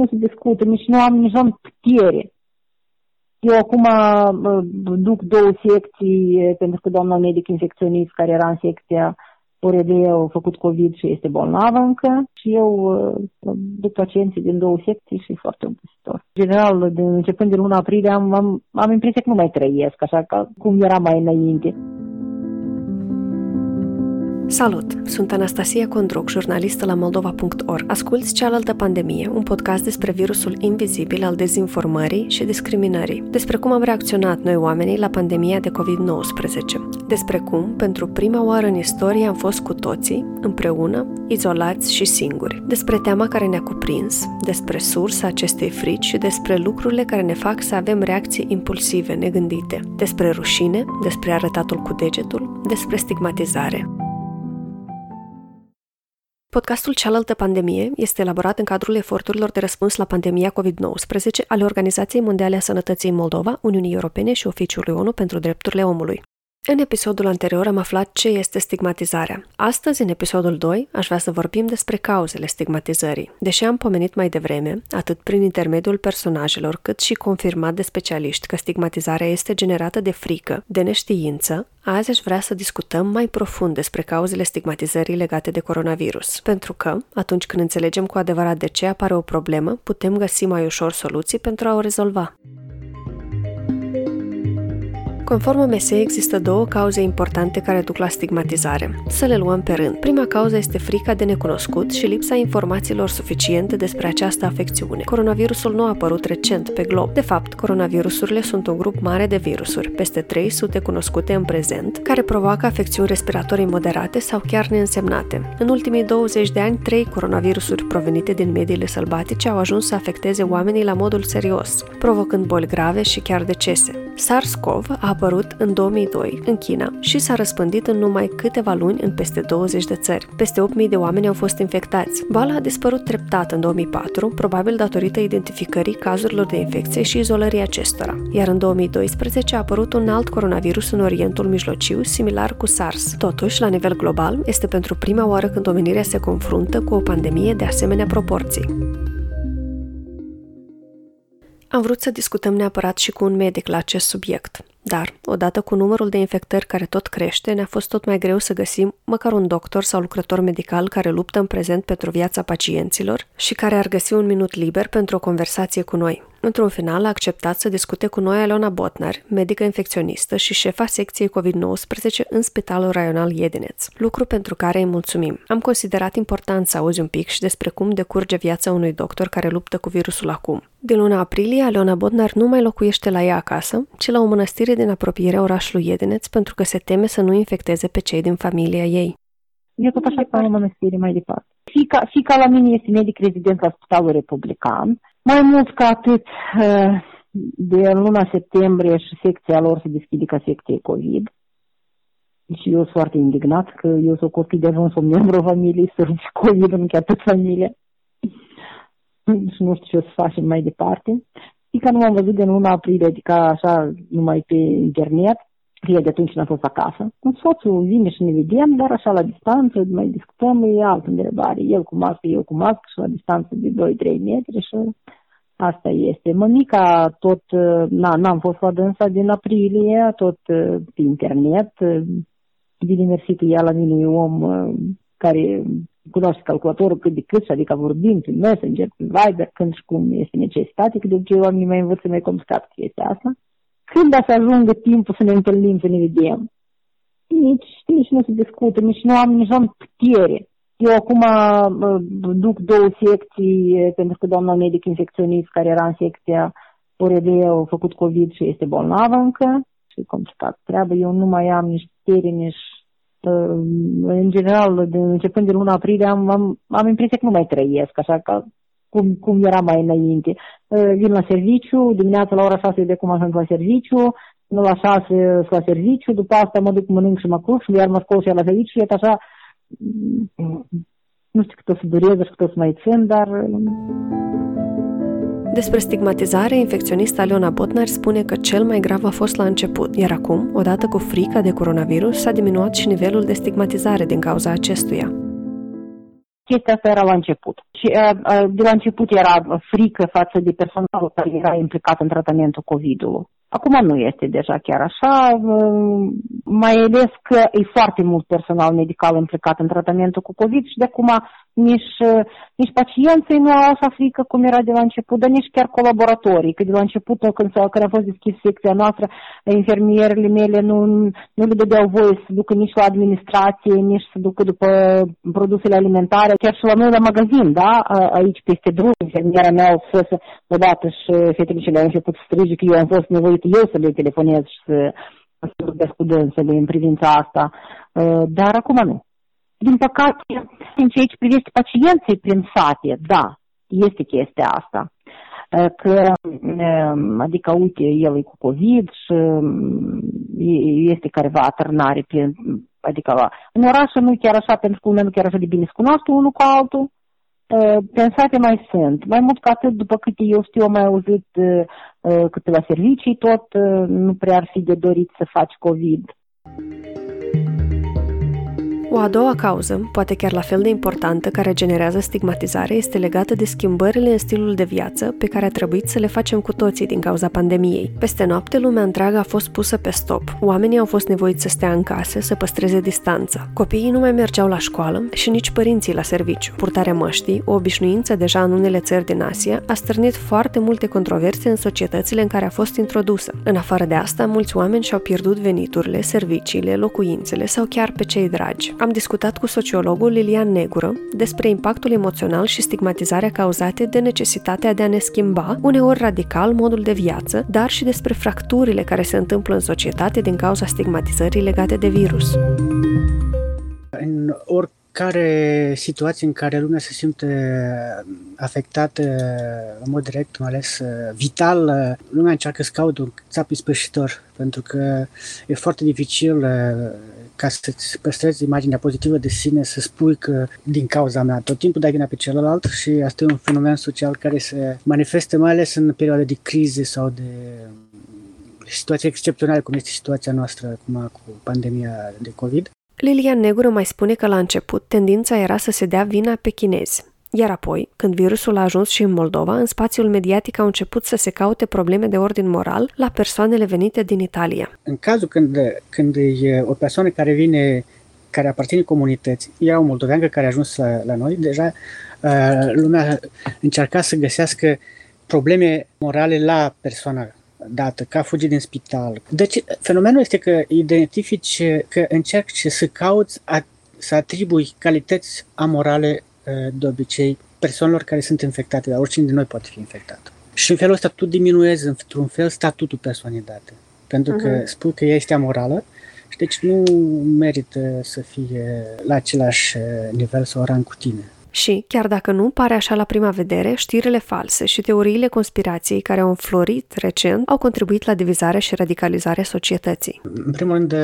nu se discută, nici nu am putere. Eu acum duc două secții, pentru că doamna medic infecționist care era în secția ORD a făcut COVID și este bolnavă încă și eu duc pacienții din două secții și e foarte obositor. General, începând de luna aprilie am impresia că nu mai trăiesc, așa că cum era mai înainte. Salut! Sunt Anastasia Condruc, jurnalistă la Moldova.org. Asculți Cealaltă pandemie, un podcast despre virusul invizibil al dezinformării și discriminării, despre cum am reacționat noi oamenii la pandemia de COVID-19, despre cum, pentru prima oară în istorie, am fost cu toții, împreună, izolați și singuri, despre teama care ne-a cuprins, despre sursa acestei frici și despre lucrurile care ne fac să avem reacții impulsive, negândite, despre rușine, despre arătatul cu degetul, despre stigmatizare. Podcastul Cealaltă pandemie este elaborat în cadrul eforturilor de răspuns la pandemia COVID-19 ale Organizației Mondiale a Sănătății Moldova, Uniunii Europene și Oficiului ONU pentru Drepturile Omului. În episodul anterior am aflat ce este stigmatizarea. Astăzi, în episodul 2, aș vrea să vorbim despre cauzele stigmatizării. Deși am pomenit mai devreme, atât prin intermediul personajelor, cât și confirmat de specialiști că stigmatizarea este generată de frică, de neștiință, azi aș vrea să discutăm mai profund despre cauzele stigmatizării legate de coronavirus, pentru că, atunci când înțelegem cu adevărat de ce apare o problemă, putem găsi mai ușor soluții pentru a o rezolva. Conform OMS, există două cauze importante care duc la stigmatizare. Să le luăm pe rând. Prima cauză este frica de necunoscut și lipsa informațiilor suficiente despre această afecțiune. Coronavirusul nu a apărut recent pe glob. De fapt, coronavirusurile sunt un grup mare de virusuri, peste 300 cunoscute în prezent, care provoacă afecțiuni respiratorii moderate sau chiar neînsemnate. În ultimii 20 de ani, 3 coronavirusuri provenite din mediile sălbatice au ajuns să afecteze oamenii la modul serios, provocând boli grave și chiar decese. SARS-CoV a apărut în 2002 în China și s-a răspândit în numai câteva luni în peste 20 de țări. Peste 8.000 de oameni au fost infectați. Boala a dispărut treptat în 2004, probabil datorită identificării cazurilor de infecție și izolării acestora. Iar în 2012 a apărut un alt coronavirus în Orientul Mijlociu, similar cu SARS. Totuși, la nivel global, este pentru prima oară când omenirea se confruntă cu o pandemie de asemenea proporții. Am vrut să discutăm neapărat și cu un medic la acest subiect, dar, odată cu numărul de infectări care tot crește, ne-a fost tot mai greu să găsim măcar un doctor sau lucrător medical care luptă în prezent pentru viața pacienților și care ar găsi un minut liber pentru o conversație cu noi. Într-un final, a acceptat să discute cu noi Aliona Botnari, medică infecționistă și șefa secției COVID-19 în Spitalul Raional Edineț, lucru pentru care îi mulțumim. Am considerat important să auzi un pic și despre cum decurge viața unui doctor care luptă cu virusul acum. Din luna aprilie, Aliona Botnari nu mai locuiește la ea acasă, ci la o mănăstire din apropierea orașului Edineț pentru că se teme să nu infecteze pe cei din familia ei. Eu tot așa ca o mănăstire mai departe. Fica la mine este medic rezident la Spitalul Republican. Mai mult ca atât, de luna septembrie și secția lor se deschide ca secție COVID. Și eu sunt foarte indignat că eu sunt copil de ajuns un membru a familiei, să rupi COVID în chiar tot familia. Și nu știu ce o să facem mai departe. Fica nu m-am văzut de luna aprilie, adică așa numai pe internet. Fie de atunci n-a fost acasă. Cu soțul vine și ne vedem, dar așa la distanță mai discutăm, e altă întrebare. El cu mască, eu cu mască și la distanță de 2-3 metri și asta este. Mămica tot, n-am fost la dânsa din aprilie, tot pe internet. Vine mersi că ea la mine e om care cunoaște calculatorul cât de cât, adică vorbim prin Messenger, prin Viber, când și cum este necesitate, că de obicei oamenii mai învăță mai complicat chestia asta. Când a să ajungă timpul să ne întâlnim, să ne vedem? Nici nu se discută, nici nu am putere. Eu acum duc două secții, pentru că doamna medic infecționist care era în secția ORD a făcut COVID și este bolnavă încă. Și e complicat treaba, eu nu mai am nici putere, în general, începând de luna aprilie, am impresia că nu mai trăiesc, așa că cum era mai înainte. Vin la serviciu, dimineața la ora 6 de cum ajung la serviciu, nu la 6 sunt la serviciu, după asta mă duc, mănânc și mă culc, iar mă scol și la serviciu și e așa, nu știu cât o să dureze și cât o să mai țin, dar... Despre stigmatizare, infecționista Aliona Botnari spune că cel mai grav a fost la început, iar acum, odată cu frica de coronavirus, s-a diminuat și nivelul de stigmatizare din cauza acestuia. chestia asta era la început. Și de la început era frică față de personalul care era implicat în tratamentul COVID-ului. Acum nu este deja chiar așa, mai ales că e foarte mult personal medical implicat în tratamentul cu COVID și de acum nici pacienții nu au așa frică cum era de la început, dar nici chiar colaboratorii, că de la început, când a fost deschis secția noastră, infirmierele mele nu le dădeau voie să ducă nici la administrație, nici să ducă după produsele alimentare, chiar și la noi la magazin, da? Aici peste drum, infirmiera mea au fost odată și fetele și le-au început să strige că eu am fost nevoit eu să le telefonez și să vorbesc cu dânsele în privința asta, dar acum nu. Din păcate, în ceea ce privește pacienții prin sate, da, este chestia asta. Că, adică, uite, el e cu COVID și este careva atârnare prin, adică, în oraș nu chiar așa, pentru că lumea nu chiar așa de bine se cunoaște unul cu altul. Pensate mai sunt. Mai mult ca atât, după câte eu știu, am mai auzit câteva servicii, tot nu prea ar fi de dorit să faci COVID. O a doua cauză, poate chiar la fel de importantă, care generează stigmatizare, este legată de schimbările în stilul de viață pe care a trebuit să le facem cu toții din cauza pandemiei. Peste noapte, lumea întreagă a fost pusă pe stop. Oamenii au fost nevoiți să stea în casă, să păstreze distanța. Copiii nu mai mergeau la școală și nici părinții la serviciu. Purtarea măștii, o obișnuință deja în unele țări din Asia, a stârnit foarte multe controverse în societățile în care a fost introdusă. În afară de asta, mulți oameni și-au pierdut veniturile, serviciile, locuințele sau chiar pe cei dragi. Am discutat cu sociologul Lilian Negură despre impactul emoțional și stigmatizarea cauzate de necesitatea de a ne schimba, uneori radical, modul de viață, dar și despre fracturile care se întâmplă în societate din cauza stigmatizării legate de virus. În oricare situație în care lumea se simte afectată în mod direct, mai ales vital, lumea încearcă să caute un țap ispășitor, pentru că e foarte dificil ca să-ți păstrezi imaginea pozitivă de sine, să spui că din cauza mea tot timpul dai vina pe celălalt și asta e un fenomen social care se manifestă mai ales în perioade de crize sau de situații excepționale, cum este situația noastră acum cu pandemia de COVID. Lilian Negură mai spune că la început tendința era să se dea vina pe chinezi. Iar apoi, când virusul a ajuns și în Moldova, în spațiul mediatic au început să se caute probleme de ordin moral la persoanele venite din Italia. În cazul când e o persoană care vine, care aparține comunității, era o moldoveancă care a ajuns la noi, deja lumea încerca să găsească probleme morale la persoana dată, că a fugit din spital. Deci, fenomenul este că identifici, că încerci să cauți, să atribui calități amorale de obicei persoanelor care sunt infectate, dar oricine din noi poate fi infectat. Și în felul ăsta tu diminuezi într-un fel statutul persoanei date, pentru că spui că ea este amorală și deci nu merită să fie la același nivel sau rang cu tine. Și, chiar dacă nu pare așa la prima vedere, știrile false și teoriile conspirației care au înflorit recent au contribuit la divizarea și radicalizarea societății. În primul rând,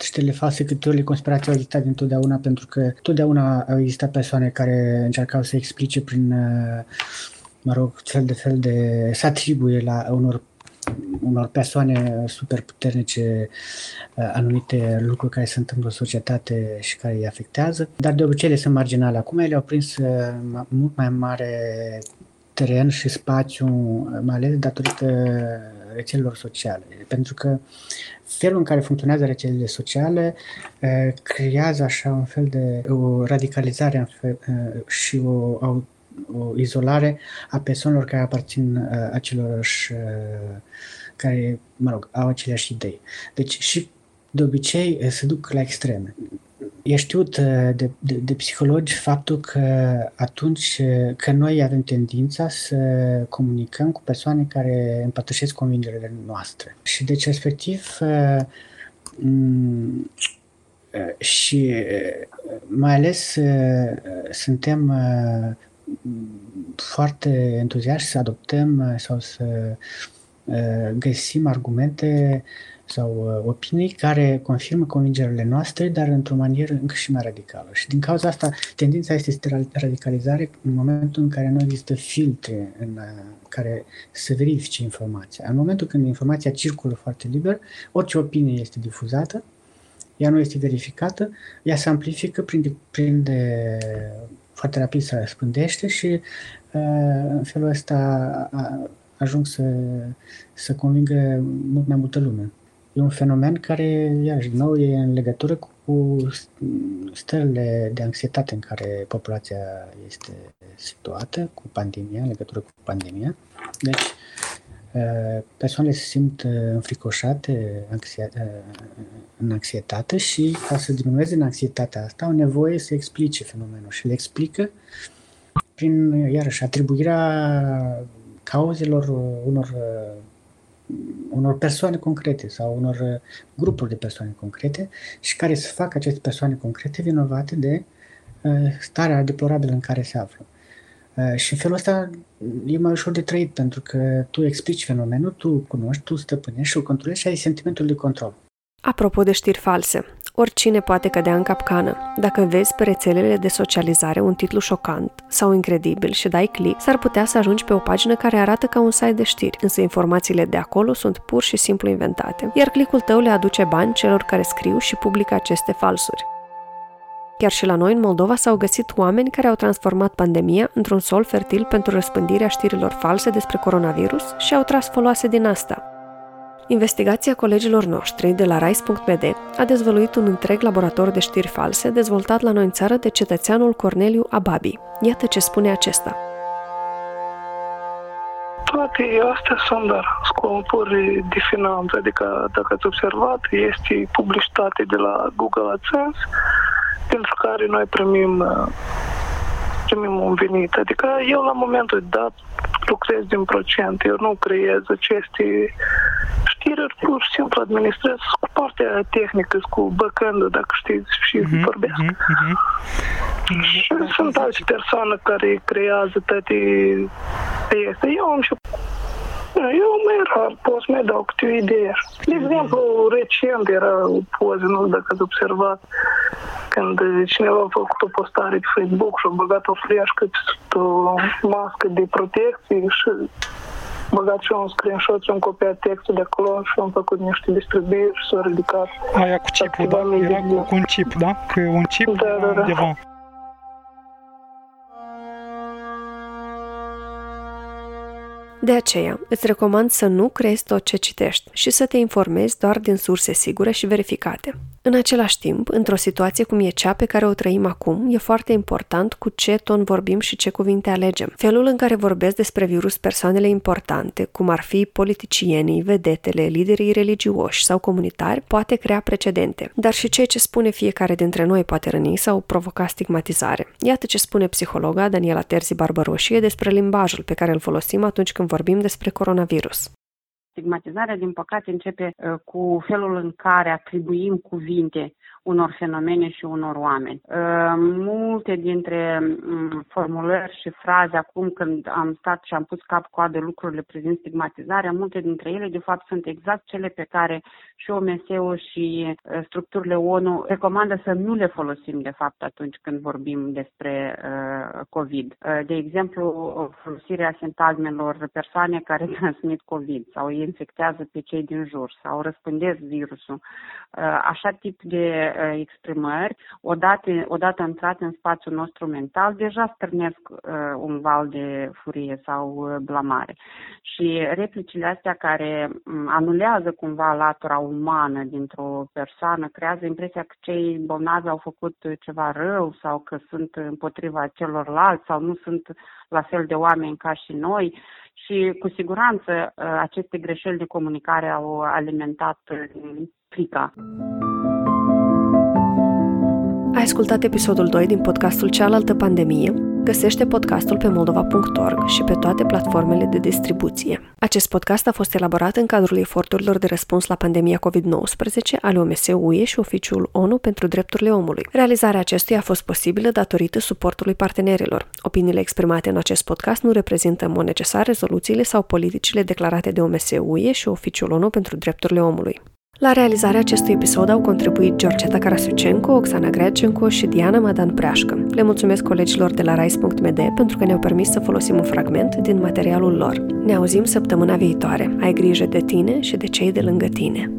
știrile false cât teoriile conspirației au existat dintotdeauna, pentru că totdeauna au existat persoane care încercau să explice prin, să atribuie la unor persoane super puternice anumite lucruri care se întâmplă în societate și care îi afectează, dar de obicei ele sunt marginale. Acum ele au prins mult mai mare teren și spațiu, mai ales datorită rețelelor sociale, pentru că felul în care funcționează rețelele sociale creează așa un fel de o radicalizare și o izolare a persoanelor care aparțin acelorași, care, au aceleași idei. Deci și de obicei se duc la extreme. E știut de psihologi faptul că atunci că noi avem tendința să comunicăm cu persoane care împărtășesc convingerile noastre. Și deci respectiv și mai ales suntem foarte entuziaști să adoptăm sau să găsim argumente sau opinii care confirmă convingerile noastre, dar într-o manieră încă și mai radicală. Și din cauza asta, tendința este radicalizare în momentul în care nu există filtre în care să verifice informația. În momentul când informația circulă foarte liber, orice opinie este difuzată, ea nu este verificată, ea se amplifică prin foarte rapid se răspândește și în felul ăsta ajung să convingă mult mai multă lume. E un fenomen care, iarăși, din nou, e în legătură cu stările de anxietate în care populația este situată, cu pandemia, în legătură cu pandemia. Deci, persoanele se simt înfricoșate în anxietate și, ca să diminueze în anxietatea asta, au nevoie să explice fenomenul și le explică prin, iarăși, atribuirea cauzelor unor persoane concrete sau unor grupuri de persoane concrete și care să facă aceste persoane concrete vinovate de starea deplorabilă în care se află. Și în felul ăsta e mai ușor de trăit, pentru că tu explici fenomenul, tu cunoști, tu stăpânești și îl controlezi și ai sentimentul de control. Apropo de știri false, oricine poate cădea în capcană. Dacă vezi pe rețelele de socializare un titlu șocant sau incredibil și dai click, s-ar putea să ajungi pe o pagină care arată ca un site de știri, însă informațiile de acolo sunt pur și simplu inventate, iar click-ul tău le aduce bani celor care scriu și publică aceste falsuri. Chiar și la noi, în Moldova, s-au găsit oameni care au transformat pandemia într-un sol fertil pentru răspândirea știrilor false despre coronavirus și au tras foloase din asta. Investigația colegilor noștri de la RISE.md a dezvăluit un întreg laborator de știri false dezvoltat la noi în țară de cetățeanul Corneliu Ababi. Iată ce spune acesta. Toate astea sunt doar scopuri de finanță, adică, dacă ați observat, este publicitate de la Google AdSense, pentru care noi primim un venit. Adică eu la momentul dat lucrez din procent, eu nu creez aceste știruri, pur și simplu administrez cu partea tehnică, cu backend-ul, dacă știți și vorbesc. Și sunt alte persoane care creează toate astea. Eu mai rar pot să mai dau câte o idee. De exemplu, recent era o poză, nu dacă ați observat, când cineva a făcut o postare pe Facebook și a băgat o freașcă pe o mască de protecție și a băgat și un screenshot și am copiat textul de acolo și am făcut niște distribuiri și s-a ridicat. Aia cu chipul, da? Era cu un chip, da? Cu un chip undeva. De aceea, îți recomand să nu crezi tot ce citești și să te informezi doar din surse sigure și verificate. În același timp, într-o situație cum e cea pe care o trăim acum, e foarte important cu ce ton vorbim și ce cuvinte alegem. Felul în care vorbesc despre virus persoanele importante, cum ar fi politicienii, vedetele, liderii religioși sau comunitari, poate crea precedente. Dar și ceea ce spune fiecare dintre noi poate răni sau provoca stigmatizare. Iată ce spune psihologa Daniela Terzi-Barbaroșie despre limbajul pe care îl folosim atunci când vorbim despre coronavirus. Stigmatizarea, din păcate, începe cu felul în care atribuim cuvinte unor fenomene și unor oameni. Multe dintre formulări și fraze, acum când am stat și am pus cap-coadă lucrurile privind stigmatizarea, multe dintre ele, de fapt, sunt exact cele pe care și OMS-ul și structurile ONU recomandă să nu le folosim, de fapt, atunci când vorbim despre COVID. De exemplu, folosirea sintagmelor persoane care transmit COVID sau îi infectează pe cei din jur sau răspândesc virusul. Așa tip de exprimări, odată intrat în spațiul nostru mental, deja stârnesc un val de furie sau blamare. Și replicile astea care anulează cumva latura umană dintr-o persoană creează impresia că cei bolnavi au făcut ceva rău sau că sunt împotriva celorlalți sau nu sunt la fel de oameni ca și noi. Și cu siguranță aceste greșeli de comunicare au alimentat frica. Ai ascultat episodul 2 din podcastul Cealaltă pandemie? Găsește podcastul pe Moldova.org și pe toate platformele de distribuție. Acest podcast a fost elaborat în cadrul eforturilor de răspuns la pandemia COVID-19 ale OMS-UE și Oficiul ONU pentru Drepturile Omului. Realizarea acestuia a fost posibilă datorită suportului partenerilor. Opiniile exprimate în acest podcast nu reprezintă în mod necesar rezoluțiile sau politicile declarate de OMS-UE și Oficiul ONU pentru Drepturile Omului. La realizarea acestui episod au contribuit Georgeta Carasiucenco, Oxana Greacenco și Diana Madan Preașcă. Le mulțumesc colegilor de la RISE.md pentru că ne-au permis să folosim un fragment din materialul lor. Ne auzim săptămâna viitoare. Ai grijă de tine și de cei de lângă tine.